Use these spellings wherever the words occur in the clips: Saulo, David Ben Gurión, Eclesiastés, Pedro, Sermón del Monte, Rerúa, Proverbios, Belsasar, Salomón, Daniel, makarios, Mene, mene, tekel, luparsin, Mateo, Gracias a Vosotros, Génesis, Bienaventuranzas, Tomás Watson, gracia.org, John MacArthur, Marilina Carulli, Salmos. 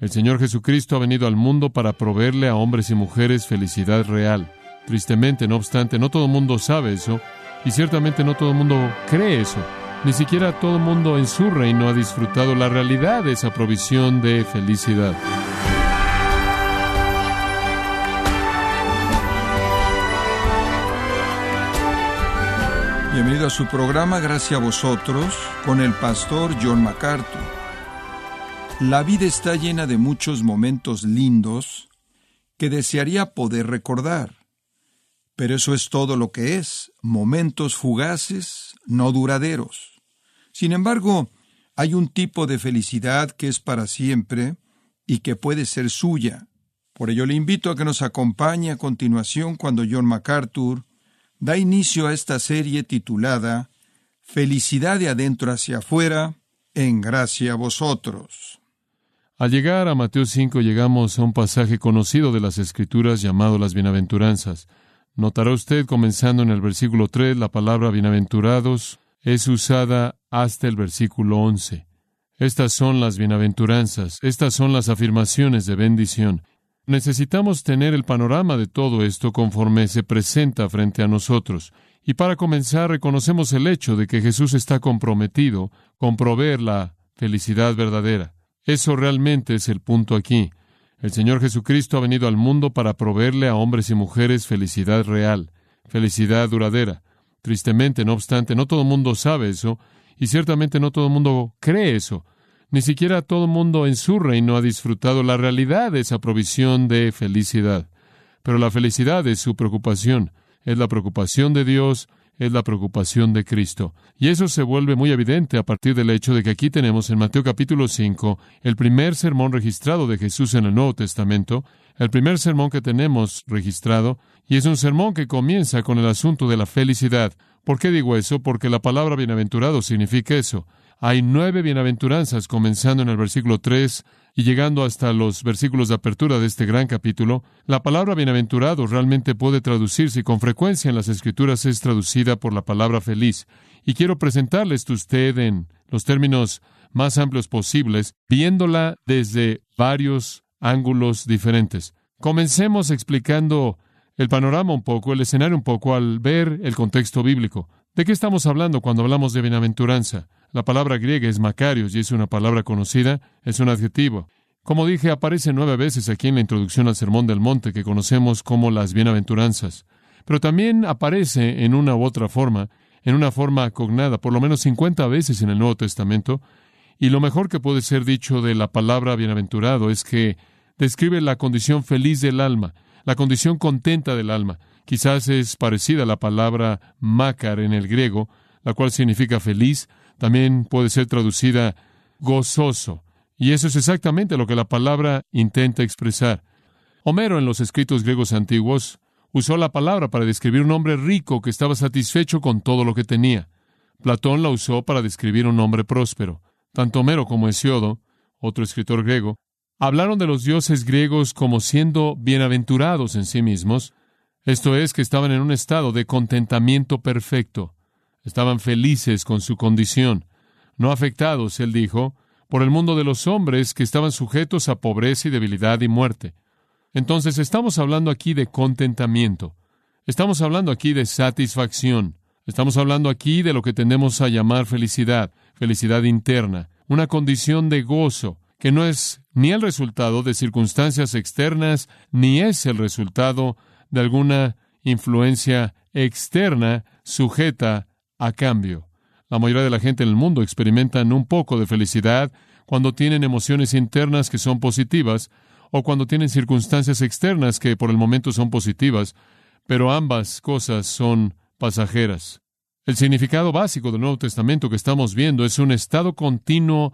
El Señor Jesucristo ha venido al mundo para proveerle a hombres y mujeres felicidad real. Tristemente, no obstante, no todo el mundo sabe eso, y ciertamente no todo el mundo cree eso. Ni siquiera todo el mundo en su reino ha disfrutado la realidad de esa provisión de felicidad. Bienvenido a su programa Gracias a Vosotros con el pastor John MacArthur. La vida está llena de muchos momentos lindos que desearía poder recordar, pero eso es todo lo que es, momentos fugaces, no duraderos. Sin embargo, hay un tipo de felicidad que es para siempre y que puede ser suya. Por ello le invito a que nos acompañe a continuación cuando John MacArthur da inicio a esta serie titulada Felicidad de adentro hacia afuera, en Gracia a Vosotros. Al llegar a Mateo 5, llegamos a un pasaje conocido de las Escrituras llamado las Bienaventuranzas. Notará usted, comenzando en el versículo 3, la palabra bienaventurados es usada hasta el versículo 11. Estas son las bienaventuranzas, estas son las afirmaciones de bendición. Necesitamos tener el panorama de todo esto conforme se presenta frente a nosotros. Y para comenzar, reconocemos el hecho de que Jesús está comprometido con proveer la felicidad verdadera. Eso realmente es el punto aquí. El Señor Jesucristo ha venido al mundo para proveerle a hombres y mujeres felicidad real, felicidad duradera. Tristemente, no obstante, no todo el mundo sabe eso, y ciertamente no todo el mundo cree eso. Ni siquiera todo el mundo en su reino ha disfrutado la realidad de esa provisión de felicidad. Pero la felicidad es su preocupación. Es la preocupación de Dios, es la preocupación de Cristo. Y eso se vuelve muy evidente a partir del hecho de que aquí tenemos en Mateo capítulo 5, el primer sermón registrado de Jesús en el Nuevo Testamento, el primer sermón que tenemos registrado, y es un sermón que comienza con el asunto de la felicidad. ¿Por qué digo eso? Porque la palabra bienaventurado significa eso. Hay 9 bienaventuranzas, comenzando en el versículo 3 y llegando hasta los versículos de apertura de este gran capítulo. La palabra bienaventurado realmente puede traducirse, y con frecuencia en las Escrituras es traducida por la palabra feliz. Y quiero presentarle esto a usted en los términos más amplios posibles, viéndola desde varios ángulos diferentes. Comencemos explicando el panorama un poco, el escenario un poco, al ver el contexto bíblico. ¿De qué estamos hablando cuando hablamos de bienaventuranza? La palabra griega es makarios, y es una palabra conocida, es un adjetivo. Como dije, aparece 9 veces aquí en la introducción al Sermón del Monte, que conocemos como las Bienaventuranzas. Pero también aparece en una u otra forma, en una forma cognada, por lo menos 50 veces en el Nuevo Testamento. Y lo mejor que puede ser dicho de la palabra bienaventurado es que describe la condición feliz del alma, la condición contenta del alma. Quizás es parecida a la palabra mácar en el griego, la cual significa feliz. También puede ser traducida gozoso. Y eso es exactamente lo que la palabra intenta expresar. Homero, en los escritos griegos antiguos, usó la palabra para describir un hombre rico que estaba satisfecho con todo lo que tenía. Platón la usó para describir un hombre próspero. Tanto Homero como Hesiodo, otro escritor griego, hablaron de los dioses griegos como siendo bienaventurados en sí mismos. Esto es, que estaban en un estado de contentamiento perfecto. Estaban felices con su condición, no afectados, él dijo, por el mundo de los hombres, que estaban sujetos a pobreza y debilidad y muerte. Entonces, estamos hablando aquí de contentamiento. Estamos hablando aquí de satisfacción. Estamos hablando aquí de lo que tendemos a llamar felicidad, felicidad interna, una condición de gozo que no es ni el resultado de circunstancias externas, ni es el resultado de alguna influencia externa sujeta a cambio. La mayoría de la gente en el mundo experimentan un poco de felicidad cuando tienen emociones internas que son positivas, o cuando tienen circunstancias externas que por el momento son positivas, pero ambas cosas son pasajeras. El significado básico del Nuevo Testamento que estamos viendo es un estado continuo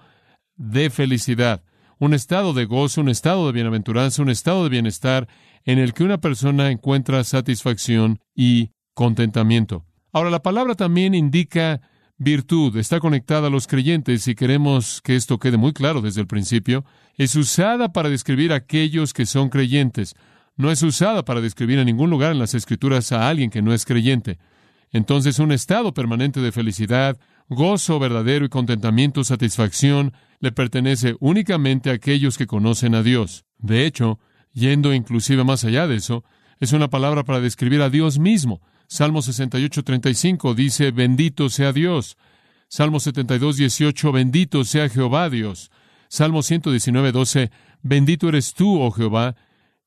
de felicidad, un estado de gozo, un estado de bienaventuranza, un estado de bienestar en el que una persona encuentra satisfacción y contentamiento. Ahora, la palabra también indica virtud, está conectada a los creyentes, y queremos que esto quede muy claro desde el principio. Es usada para describir a aquellos que son creyentes. No es usada para describir en ningún lugar en las Escrituras a alguien que no es creyente. Entonces, un estado permanente de felicidad, Gozo verdadero y contentamiento, satisfacción, le pertenece únicamente a aquellos que conocen a Dios. De hecho, yendo inclusive más allá de eso, es una palabra para describir a Dios mismo. Salmo 68:35 dice, bendito sea Dios. Salmo 72:18, bendito sea Jehová Dios. Salmo 119:12, bendito eres tú, oh Jehová.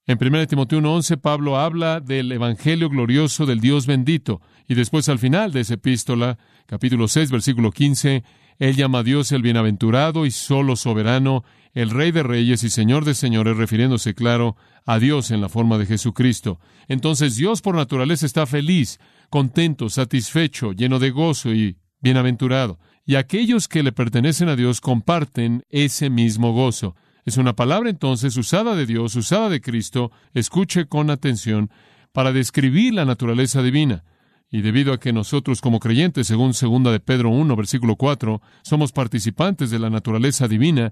En 1 Timoteo 1:11, Pablo habla del evangelio glorioso del Dios bendito. Y después, al final de esa epístola, capítulo 6, versículo 15, él llama a Dios el bienaventurado y solo soberano, el Rey de Reyes y Señor de Señores, refiriéndose, claro, a Dios en la forma de Jesucristo. Entonces, Dios por naturaleza está feliz, contento, satisfecho, lleno de gozo y bienaventurado. Y aquellos que le pertenecen a Dios comparten ese mismo gozo. Es una palabra, entonces, usada de Dios, usada de Cristo, escuche con atención, para describir la naturaleza divina. Y debido a que nosotros como creyentes, según 2 de Pedro 1, versículo 4, somos participantes de la naturaleza divina,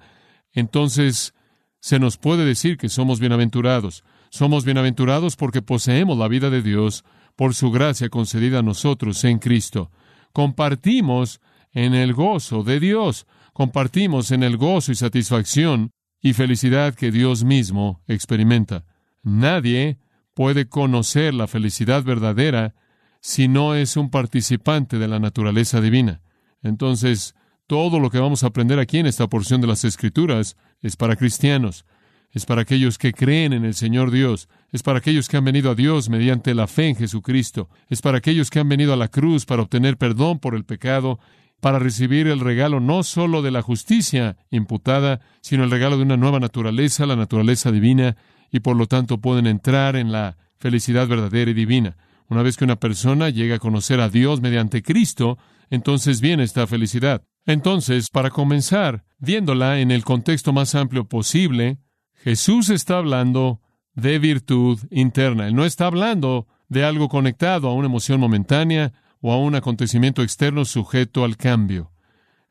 entonces se nos puede decir que somos bienaventurados. Somos bienaventurados porque poseemos la vida de Dios por su gracia concedida a nosotros en Cristo. Compartimos en el gozo de Dios. Compartimos en el gozo y satisfacción y felicidad que Dios mismo experimenta. Nadie puede conocer la felicidad verdadera si no es un participante de la naturaleza divina. Entonces, todo lo que vamos a aprender aquí en esta porción de las Escrituras es para cristianos, es para aquellos que creen en el Señor Dios, es para aquellos que han venido a Dios mediante la fe en Jesucristo, es para aquellos que han venido a la cruz para obtener perdón por el pecado, para recibir el regalo no solo de la justicia imputada, sino el regalo de una nueva naturaleza, la naturaleza divina, y por lo tanto pueden entrar en la felicidad verdadera y divina. Una vez que una persona llega a conocer a Dios mediante Cristo, entonces viene esta felicidad. Entonces, para comenzar, viéndola en el contexto más amplio posible, Jesús está hablando de virtud interna. Él no está hablando de algo conectado a una emoción momentánea o a un acontecimiento externo sujeto al cambio.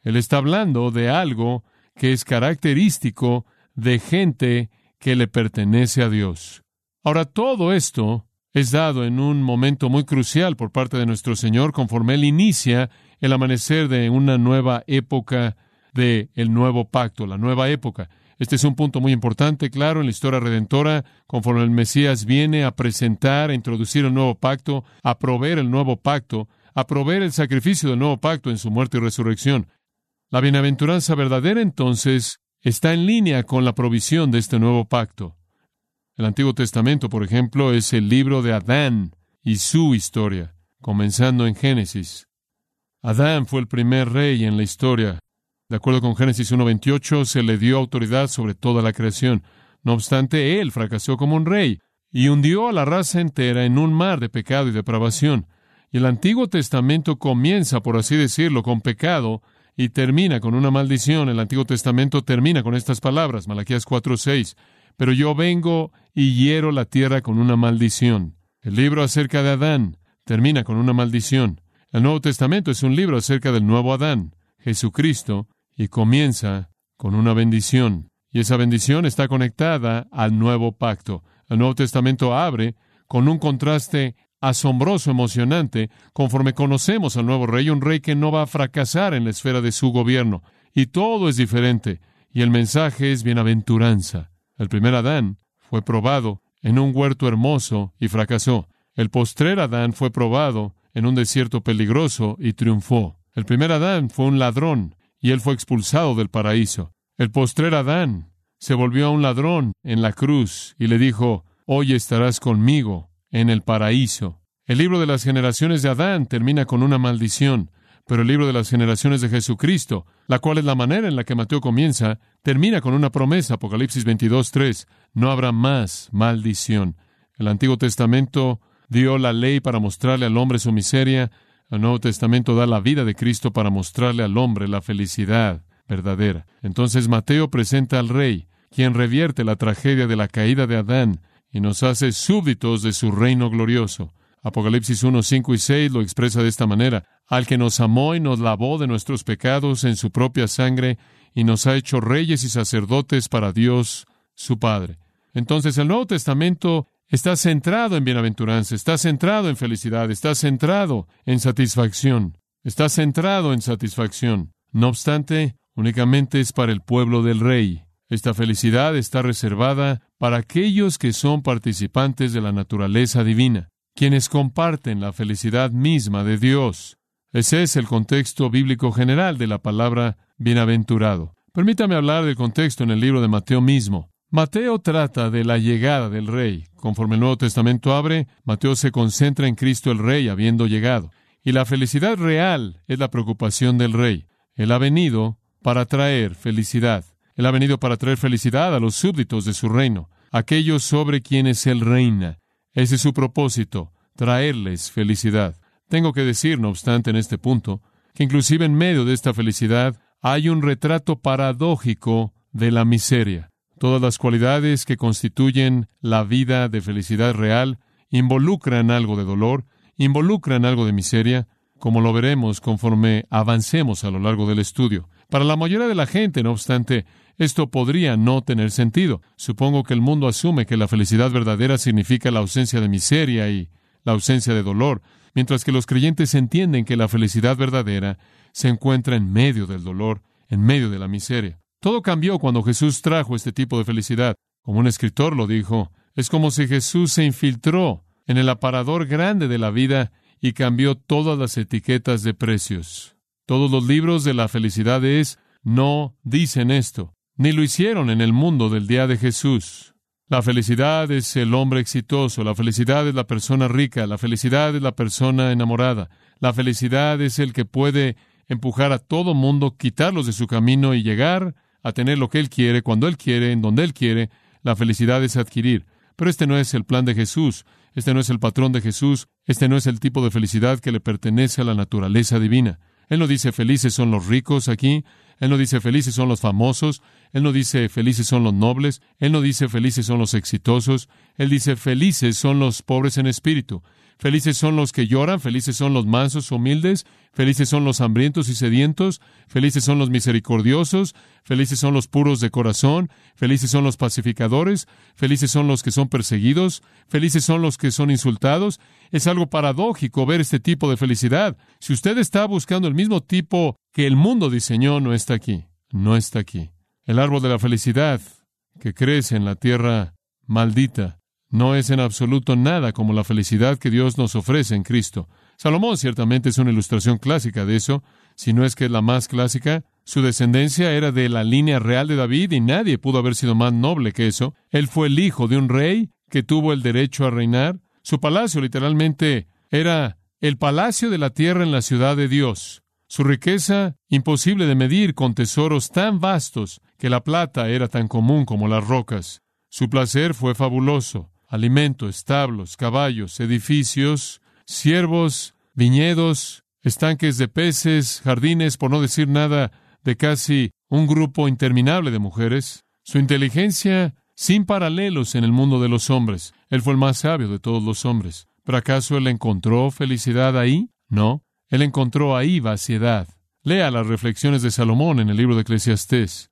Él está hablando de algo que es característico de gente que le pertenece a Dios. Ahora, todo esto es dado en un momento muy crucial por parte de nuestro Señor, conforme Él inicia el amanecer de una nueva época del nuevo pacto, la nueva época. Este es un punto muy importante, claro, en la historia redentora, conforme el Mesías viene a presentar, a introducir el nuevo pacto, a proveer el nuevo pacto, a proveer el sacrificio del nuevo pacto en su muerte y resurrección. La bienaventuranza verdadera, entonces, está en línea con la provisión de este nuevo pacto. El Antiguo Testamento, por ejemplo, es el libro de Adán y su historia, comenzando en Génesis. Adán fue el primer rey en la historia. De acuerdo con Génesis 1:28, se le dio autoridad sobre toda la creación. No obstante, él fracasó como un rey y hundió a la raza entera en un mar de pecado y depravación. Y el Antiguo Testamento comienza, por así decirlo, con pecado y termina con una maldición. El Antiguo Testamento termina con estas palabras, Malaquías 4:6. Pero yo vengo y hiero la tierra con una maldición. El libro acerca de Adán termina con una maldición. El Nuevo Testamento es un libro acerca del nuevo Adán, Jesucristo, y comienza con una bendición. Y esa bendición está conectada al nuevo pacto. El Nuevo Testamento abre con un contraste asombroso, emocionante, conforme conocemos al nuevo rey, un rey que no va a fracasar en la esfera de su gobierno. Y todo es diferente. Y el mensaje es bienaventuranza. El primer Adán fue probado en un huerto hermoso y fracasó. El postrer Adán fue probado en un desierto peligroso y triunfó. El primer Adán fue un ladrón y él fue expulsado del paraíso. El postrer Adán se volvió a un ladrón en la cruz y le dijo, hoy estarás conmigo en el paraíso. El libro de las generaciones de Adán termina con una maldición, pero el libro de las generaciones de Jesucristo, la cual es la manera en la que Mateo comienza, termina con una promesa, Apocalipsis 22:3, no habrá más maldición. El Antiguo Testamento dio la ley para mostrarle al hombre su miseria, el Nuevo Testamento da la vida de Cristo para mostrarle al hombre la felicidad verdadera. Entonces Mateo presenta al Rey, quien revierte la tragedia de la caída de Adán y nos hace súbditos de su reino glorioso. Apocalipsis 1:5-6 lo expresa de esta manera. Al que nos amó y nos lavó de nuestros pecados en su propia sangre y nos ha hecho reyes y sacerdotes para Dios, su Padre. Entonces, el Nuevo Testamento está centrado en bienaventuranza, está centrado en felicidad, está centrado en satisfacción. Está centrado en satisfacción. No obstante, únicamente es para el pueblo del Rey. Esta felicidad está reservada para aquellos que son participantes de la naturaleza divina, quienes comparten la felicidad misma de Dios. Ese es el contexto bíblico general de la palabra bienaventurado. Permítame hablar del contexto en el libro de Mateo mismo. Mateo trata de la llegada del Rey. Conforme el Nuevo Testamento abre, Mateo se concentra en Cristo el Rey habiendo llegado. Y la felicidad real es la preocupación del Rey. Él ha venido para traer felicidad. Él ha venido para traer felicidad a los súbditos de su reino, aquellos sobre quienes Él reina. Ese es su propósito, traerles felicidad. Tengo que decir, no obstante, en este punto, que inclusive en medio de esta felicidad hay un retrato paradójico de la miseria. Todas las cualidades que constituyen la vida de felicidad real involucran algo de dolor, involucran algo de miseria, como lo veremos conforme avancemos a lo largo del estudio. Para la mayoría de la gente, no obstante, esto podría no tener sentido. Supongo que el mundo asume que la felicidad verdadera significa la ausencia de miseria y la ausencia de dolor, mientras que los creyentes entienden que la felicidad verdadera se encuentra en medio del dolor, en medio de la miseria. Todo cambió cuando Jesús trajo este tipo de felicidad. Como un escritor lo dijo, es como si Jesús se infiltró en el aparador grande de la vida y cambió todas las etiquetas de precios. Todos los libros de la felicidad no dicen esto, ni lo hicieron en el mundo del día de Jesús. La felicidad es el hombre exitoso, la felicidad es la persona rica, la felicidad es la persona enamorada, la felicidad es el que puede empujar a todo mundo, quitarlos de su camino y llegar a tener lo que él quiere, cuando él quiere, en donde él quiere. La felicidad es adquirir. Pero este no es el plan de Jesús, este no es el patrón de Jesús, este no es el tipo de felicidad que le pertenece a la naturaleza divina. Él no dice felices son los ricos aquí. Él no dice felices son los famosos. Él no dice felices son los nobles. Él no dice felices son los exitosos. Él dice felices son los pobres en espíritu. Felices son los que lloran. Felices son los mansos, humildes. Felices son los hambrientos y sedientos. Felices son los misericordiosos. Felices son los puros de corazón. Felices son los pacificadores. Felices son los que son perseguidos. Felices son los que son insultados. Es algo paradójico ver este tipo de felicidad. Si usted está buscando el mismo tipo que el mundo diseñó, no está aquí. No está aquí. El árbol de la felicidad que crece en la tierra maldita no es en absoluto nada como la felicidad que Dios nos ofrece en Cristo. Salomón ciertamente es una ilustración clásica de eso, si no es que es la más clásica. Su descendencia era de la línea real de David y nadie pudo haber sido más noble que eso. Él fue el hijo de un rey que tuvo el derecho a reinar. Su palacio literalmente era el palacio de la tierra en la ciudad de Dios. Su riqueza, imposible de medir, con tesoros tan vastos que la plata era tan común como las rocas. Su placer fue fabuloso. Alimento, establos, caballos, edificios, siervos, viñedos, estanques de peces, jardines, por no decir nada de casi un grupo interminable de mujeres. Su inteligencia sin paralelos en el mundo de los hombres. Él fue el más sabio de todos los hombres. ¿Pero acaso él encontró felicidad ahí? No. Él encontró ahí vaciedad. Lea las reflexiones de Salomón en el libro de Eclesiastés.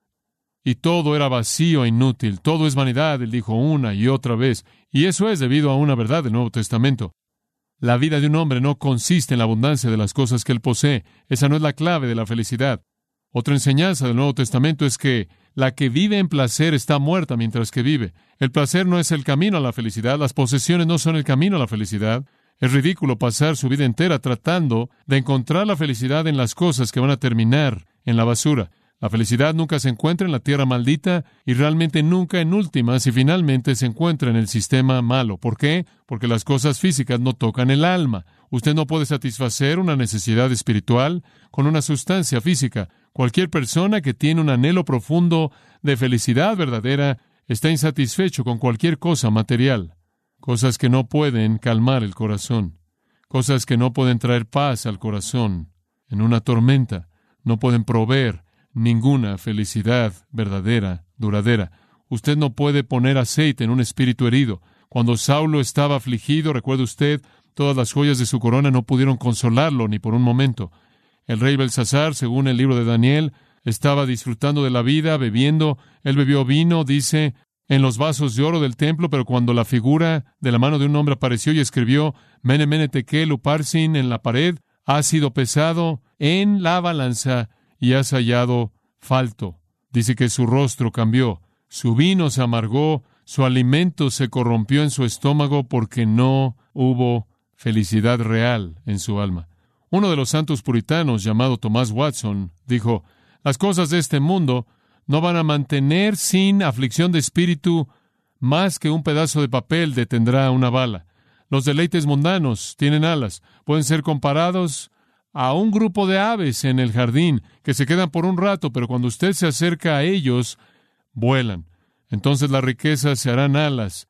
Y todo era vacío e inútil, todo es vanidad, él dijo una y otra vez, y eso es debido a una verdad del Nuevo Testamento. La vida de un hombre no consiste en la abundancia de las cosas que él posee. Esa no es la clave de la felicidad. Otra enseñanza del Nuevo Testamento es que la que vive en placer está muerta mientras que vive. El placer no es el camino a la felicidad, las posesiones no son el camino a la felicidad. Es ridículo pasar su vida entera tratando de encontrar la felicidad en las cosas que van a terminar en la basura. La felicidad nunca se encuentra en la tierra maldita y realmente nunca en últimas y finalmente se encuentra en el sistema malo. ¿Por qué? Porque las cosas físicas no tocan el alma. Usted no puede satisfacer una necesidad espiritual con una sustancia física. Cualquier persona que tiene un anhelo profundo de felicidad verdadera está insatisfecho con cualquier cosa material. Cosas que no pueden calmar el corazón. Cosas que no pueden traer paz al corazón. En una tormenta no pueden proveer ninguna felicidad verdadera, duradera. Usted no puede poner aceite en un espíritu herido. Cuando Saulo estaba afligido, recuerde usted, todas las joyas de su corona no pudieron consolarlo ni por un momento. El rey Belsasar, según el libro de Daniel, estaba disfrutando de la vida, bebiendo. Él bebió vino, dice, en los vasos de oro del templo, pero cuando la figura de la mano de un hombre apareció y escribió, mene, mene, tekel, luparsin, en la pared, has sido pesado en la balanza y has hallado falto. Dice que su rostro cambió, su vino se amargó, su alimento se corrompió en su estómago porque no hubo felicidad real en su alma. Uno de los santos puritanos, llamado Tomás Watson, dijo, las cosas de este mundo no van a mantener sin aflicción de espíritu más que un pedazo de papel detendrá una bala. Los deleites mundanos tienen alas, pueden ser comparados a un grupo de aves en el jardín que se quedan por un rato, pero cuando usted se acerca a ellos, vuelan. Entonces las riquezas se harán alas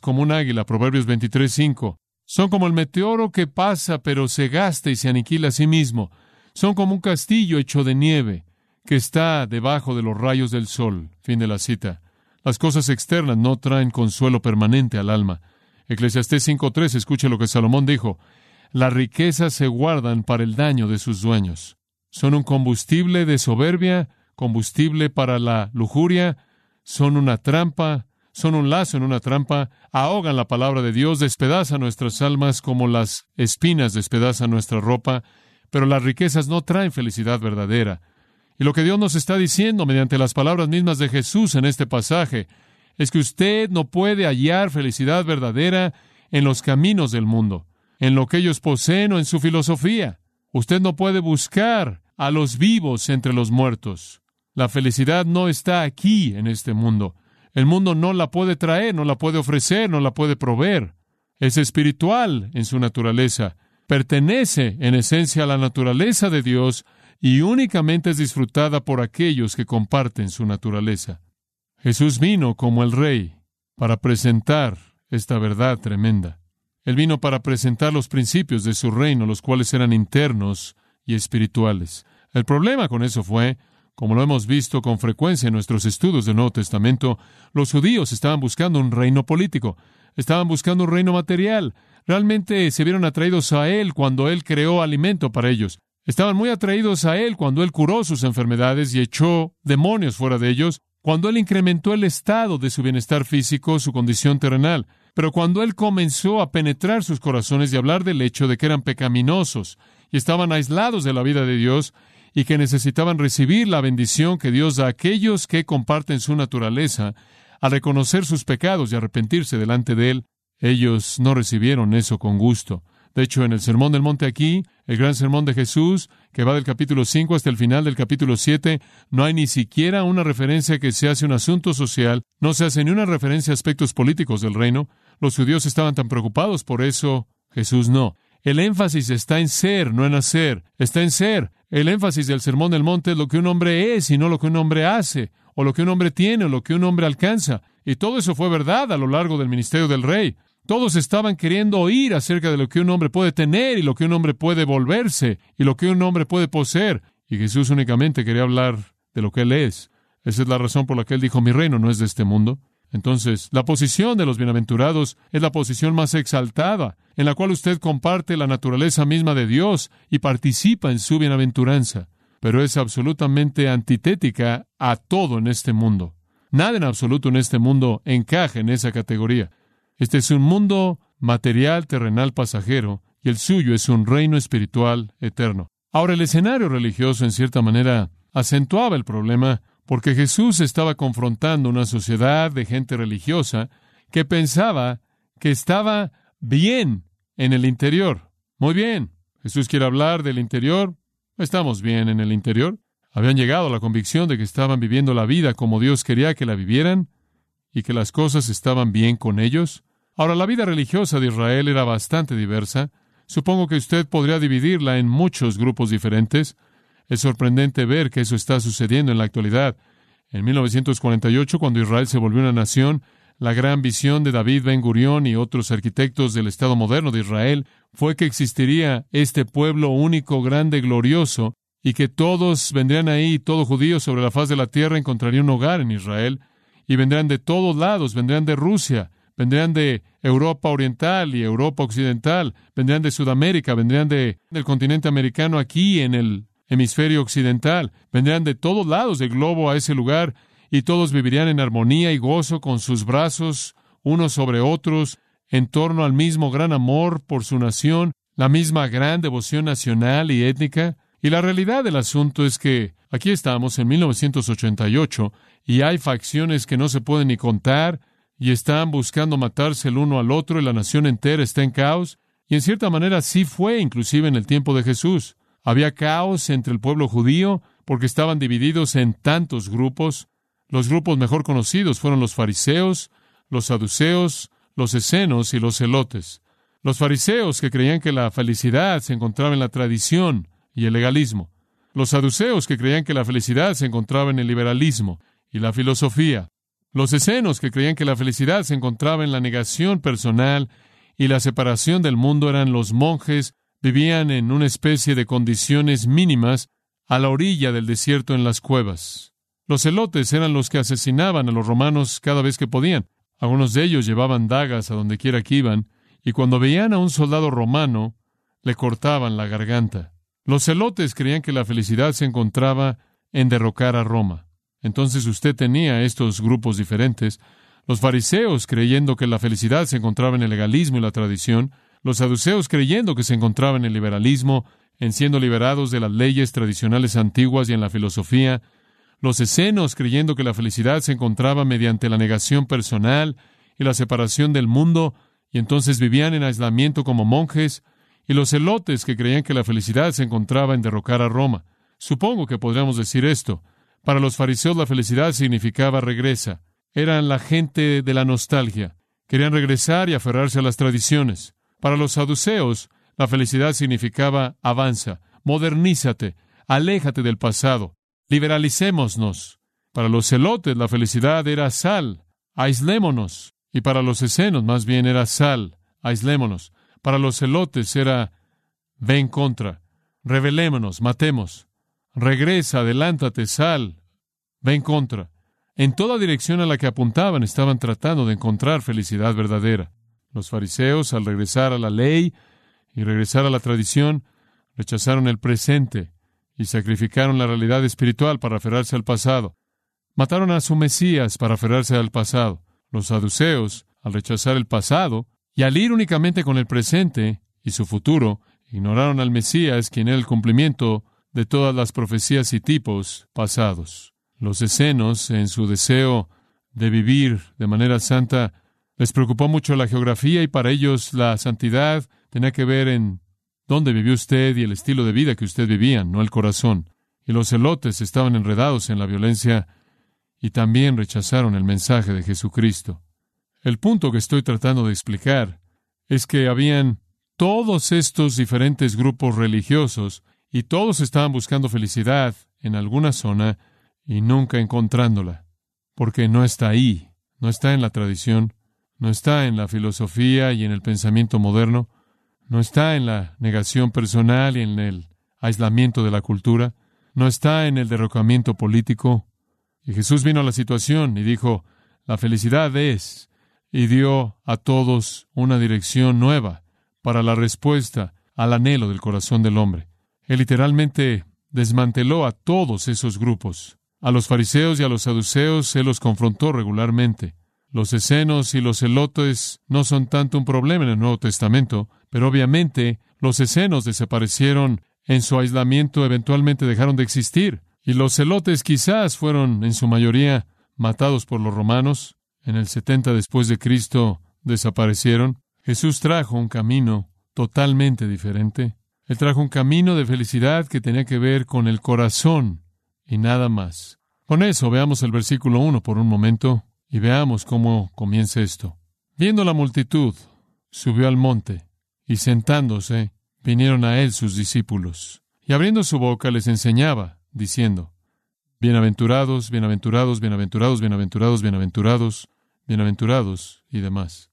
como un águila. Proverbios 23:5. Son como el meteoro que pasa, pero se gasta y se aniquila a sí mismo. Son como un castillo hecho de nieve que está debajo de los rayos del sol. Fin de la cita. Las cosas externas no traen consuelo permanente al alma. Eclesiastés 5:3, escuche lo que Salomón dijo. Las riquezas se guardan para el daño de sus dueños. Son un combustible de soberbia, combustible para la lujuria, son una trampa, son un lazo en una trampa, ahogan la palabra de Dios, despedazan nuestras almas como las espinas despedazan nuestra ropa, pero las riquezas no traen felicidad verdadera. Y lo que Dios nos está diciendo mediante las palabras mismas de Jesús en este pasaje es que usted no puede hallar felicidad verdadera en los caminos del mundo, en lo que ellos poseen o en su filosofía. Usted no puede buscar a los vivos entre los muertos. La felicidad no está aquí en este mundo. El mundo no la puede traer, no la puede ofrecer, no la puede proveer. Es espiritual en su naturaleza. Pertenece en esencia a la naturaleza de Dios y únicamente es disfrutada por aquellos que comparten su naturaleza. Jesús vino como el Rey para presentar esta verdad tremenda. Él vino para presentar los principios de su reino, los cuales eran internos y espirituales. El problema con eso fue, como lo hemos visto con frecuencia en nuestros estudios del Nuevo Testamento, los judíos estaban buscando un reino político, estaban buscando un reino material. Realmente se vieron atraídos a Él cuando Él creó alimento para ellos. Estaban muy atraídos a Él cuando Él curó sus enfermedades y echó demonios fuera de ellos, cuando Él incrementó el estado de su bienestar físico, su condición terrenal. Pero cuando Él comenzó a penetrar sus corazones y hablar del hecho de que eran pecaminosos y estaban aislados de la vida de Dios y que necesitaban recibir la bendición que Dios da a aquellos que comparten su naturaleza, al reconocer sus pecados y arrepentirse delante de Él, ellos no recibieron eso con gusto. De hecho, en el Sermón del Monte aquí, el gran sermón de Jesús, que va del capítulo 5 hasta el final del capítulo 7, no hay ni siquiera una referencia que se hace un asunto social, no se hace ni una referencia a aspectos políticos del reino. Los judíos estaban tan preocupados por eso, Jesús no. El énfasis está en ser, no en hacer. Está en ser. El énfasis del Sermón del Monte es lo que un hombre es y no lo que un hombre hace, o lo que un hombre tiene, o lo que un hombre alcanza. Y todo eso fue verdad a lo largo del ministerio del Rey. Todos estaban queriendo oír acerca de lo que un hombre puede tener y lo que un hombre puede volverse y lo que un hombre puede poseer. Y Jesús únicamente quería hablar de lo que Él es. Esa es la razón por la que Él dijo, mi reino no es de este mundo. Entonces, la posición de los bienaventurados es la posición más exaltada, en la cual usted comparte la naturaleza misma de Dios y participa en su bienaventuranza. Pero es absolutamente antitética a todo en este mundo. Nada en absoluto en este mundo encaja en esa categoría. Este es un mundo material, terrenal, pasajero, y el suyo es un reino espiritual eterno. Ahora, el escenario religioso, en cierta manera, acentuaba el problema porque Jesús estaba confrontando una sociedad de gente religiosa que pensaba que estaba bien en el interior. Muy bien, Jesús quiere hablar del interior. ¿Estamos bien en el interior? Habían llegado a la convicción de que estaban viviendo la vida como Dios quería que la vivieran y que las cosas estaban bien con ellos. Ahora, la vida religiosa de Israel era bastante diversa. Supongo que usted podría dividirla en muchos grupos diferentes. Es sorprendente ver que eso está sucediendo en la actualidad. En 1948, cuando Israel se volvió una nación, la gran visión de David Ben Gurión y otros arquitectos del Estado moderno de Israel fue que existiría este pueblo único, grande, glorioso, y que todos vendrían ahí, todo judío sobre la faz de la tierra encontraría un hogar en Israel, y vendrían de todos lados, vendrían de Rusia, vendrían de Europa Oriental y Europa Occidental, vendrían de Sudamérica, vendrían del continente americano aquí en el hemisferio occidental, vendrían de todos lados del globo a ese lugar y todos vivirían en armonía y gozo con sus brazos unos sobre otros en torno al mismo gran amor por su nación, la misma gran devoción nacional y étnica. Y la realidad del asunto es que aquí estamos en 1988 y hay facciones que no se pueden ni contar y están buscando matarse el uno al otro y la nación entera está en caos. Y en cierta manera sí fue, inclusive en el tiempo de Jesús. Había caos entre el pueblo judío porque estaban divididos en tantos grupos. Los grupos mejor conocidos fueron los fariseos, los saduceos, los esenos y los celotes. Los fariseos que creían que la felicidad se encontraba en la tradición y el legalismo. Los saduceos que creían que la felicidad se encontraba en el liberalismo y la filosofía. Los esenos que creían que la felicidad se encontraba en la negación personal y la separación del mundo eran los monjes, vivían en una especie de condiciones mínimas a la orilla del desierto en las cuevas. Los celotes eran los que asesinaban a los romanos cada vez que podían. Algunos de ellos llevaban dagas a donde quiera que iban, y cuando veían a un soldado romano, le cortaban la garganta. Los celotes creían que la felicidad se encontraba en derrocar a Roma. Entonces usted tenía estos grupos diferentes. Los fariseos creyendo que la felicidad se encontraba en el legalismo y la tradición. Los saduceos creyendo que se encontraba en el liberalismo, en siendo liberados de las leyes tradicionales antiguas y en la filosofía. Los esenos creyendo que la felicidad se encontraba mediante la negación personal y la separación del mundo, y entonces vivían en aislamiento como monjes, y los celotes que creían que la felicidad se encontraba en derrocar a Roma. Supongo que podríamos decir esto. Para los fariseos la felicidad significaba regresa. Eran la gente de la nostalgia. Querían regresar y aferrarse a las tradiciones. Para los saduceos, la felicidad significaba avanza, modernízate, aléjate del pasado, liberalicémonos. Para los celotes, la felicidad era sal, aislémonos. Y para los esenos, más bien, era sal, aislémonos. Para los celotes era ven contra, rebelémonos, matemos, regresa, adelántate, sal, ven contra. En toda dirección a la que apuntaban, estaban tratando de encontrar felicidad verdadera. Los fariseos, al regresar a la ley y regresar a la tradición, rechazaron el presente y sacrificaron la realidad espiritual para aferrarse al pasado. Mataron a su Mesías para aferrarse al pasado. Los saduceos, al rechazar el pasado y al ir únicamente con el presente y su futuro, ignoraron al Mesías, quien era el cumplimiento de todas las profecías y tipos pasados. Los esenos, en su deseo de vivir de manera santa, les preocupó mucho la geografía y para ellos la santidad tenía que ver en dónde vivió usted y el estilo de vida que usted vivía, no el corazón. Y los celotes estaban enredados en la violencia y también rechazaron el mensaje de Jesucristo. El punto que estoy tratando de explicar es que habían todos estos diferentes grupos religiosos y todos estaban buscando felicidad en alguna zona y nunca encontrándola, porque no está ahí, no está en la tradición. No está en la filosofía y en el pensamiento moderno. No está en la negación personal y en el aislamiento de la cultura. No está en el derrocamiento político. Y Jesús vino a la situación y dijo, la felicidad es, y dio a todos una dirección nueva para la respuesta al anhelo del corazón del hombre. Él literalmente desmanteló a todos esos grupos. A los fariseos y a los saduceos se los confrontó regularmente. Los esenos y los celotes no son tanto un problema en el Nuevo Testamento, pero obviamente los esenos desaparecieron en su aislamiento, eventualmente dejaron de existir, y los celotes quizás fueron en su mayoría matados por los romanos. En el 70 después de Cristo desaparecieron. Jesús trajo un camino totalmente diferente. Él trajo un camino de felicidad que tenía que ver con el corazón y nada más. Con eso veamos el versículo 1 por un momento. Y veamos cómo comienza esto. Viendo la multitud, subió al monte, y sentándose, vinieron a él sus discípulos. Y abriendo su boca les enseñaba, diciendo, bienaventurados, bienaventurados, bienaventurados, bienaventurados, bienaventurados, bienaventurados, y demás.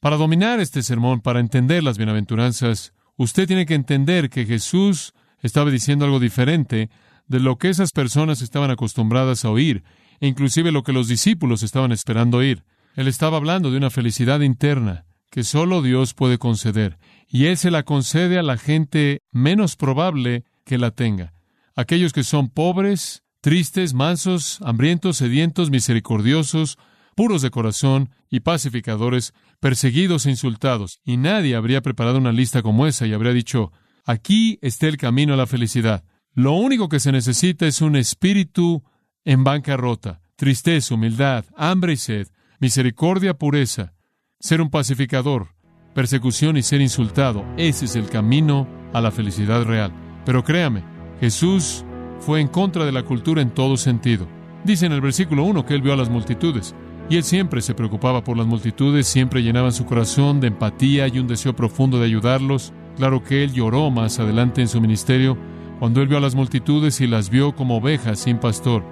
Para dominar este sermón, para entender las bienaventuranzas, usted tiene que entender que Jesús estaba diciendo algo diferente de lo que esas personas estaban acostumbradas a oír, e inclusive lo que los discípulos estaban esperando oír. Él estaba hablando de una felicidad interna que solo Dios puede conceder, y Él se la concede a la gente menos probable que la tenga. Aquellos que son pobres, tristes, mansos, hambrientos, sedientos, misericordiosos, puros de corazón y pacificadores, perseguidos e insultados. Y nadie habría preparado una lista como esa y habría dicho, aquí está el camino a la felicidad. Lo único que se necesita es un espíritu en bancarrota, tristeza, humildad, hambre y sed, misericordia, pureza, ser un pacificador, persecución y ser insultado. Ese es el camino a la felicidad real. Pero créame, Jesús fue en contra de la cultura en todo sentido. Dice en el versículo 1 que Él vio a las multitudes, y Él siempre se preocupaba por las multitudes, siempre llenaban su corazón de empatía y un deseo profundo de ayudarlos. Claro que Él lloró más adelante en su ministerio, cuando Él vio a las multitudes y las vio como ovejas sin pastor.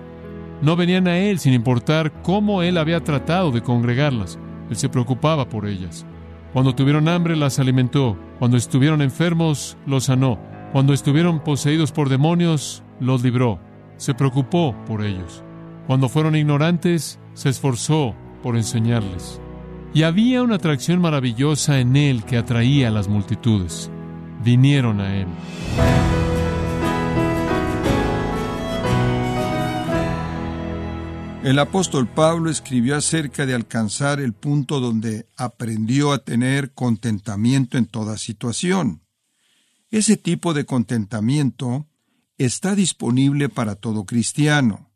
No venían a Él sin importar cómo Él había tratado de congregarlas. Él se preocupaba por ellas. Cuando tuvieron hambre, las alimentó. Cuando estuvieron enfermos, los sanó. Cuando estuvieron poseídos por demonios, los libró. Se preocupó por ellos. Cuando fueron ignorantes, se esforzó por enseñarles. Y había una atracción maravillosa en Él que atraía a las multitudes. Vinieron a Él. El apóstol Pablo escribió acerca de alcanzar el punto donde aprendió a tener contentamiento en toda situación. Ese tipo de contentamiento está disponible para todo cristiano.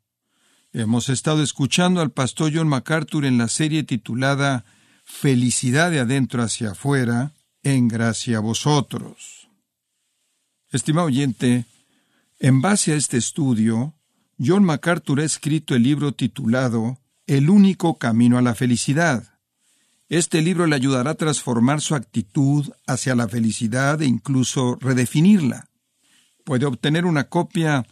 Hemos estado escuchando al pastor John MacArthur en la serie titulada Felicidad de adentro hacia afuera, en Gracia a Vosotros. Estimado oyente, en base a este estudio, John MacArthur ha escrito el libro titulado El único camino a la felicidad. Este libro le ayudará a transformar su actitud hacia la felicidad e incluso redefinirla. Puede obtener una copia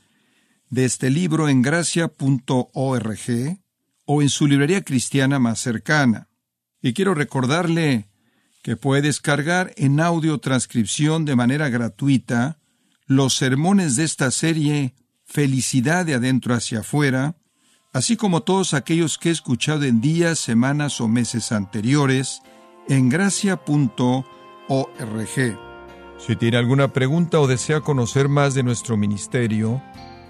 de este libro en gracia.org o en su librería cristiana más cercana. Y quiero recordarle que puede descargar en audio transcripción de manera gratuita los sermones de esta serie Felicidad de adentro hacia afuera, así como todos aquellos que he escuchado en días, semanas o meses anteriores en gracia.org. Si tiene alguna pregunta o desea conocer más de nuestro ministerio,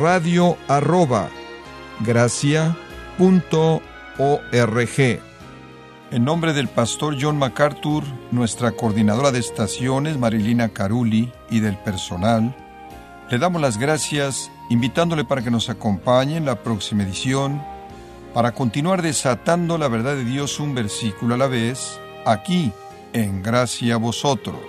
radio@gracia.org. En nombre del pastor John MacArthur, nuestra coordinadora de estaciones, Marilina Carulli, y del personal, le damos las gracias, invitándole para que nos acompañe en la próxima edición para continuar desatando la verdad de Dios un versículo a la vez, aquí en Gracia a Vosotros.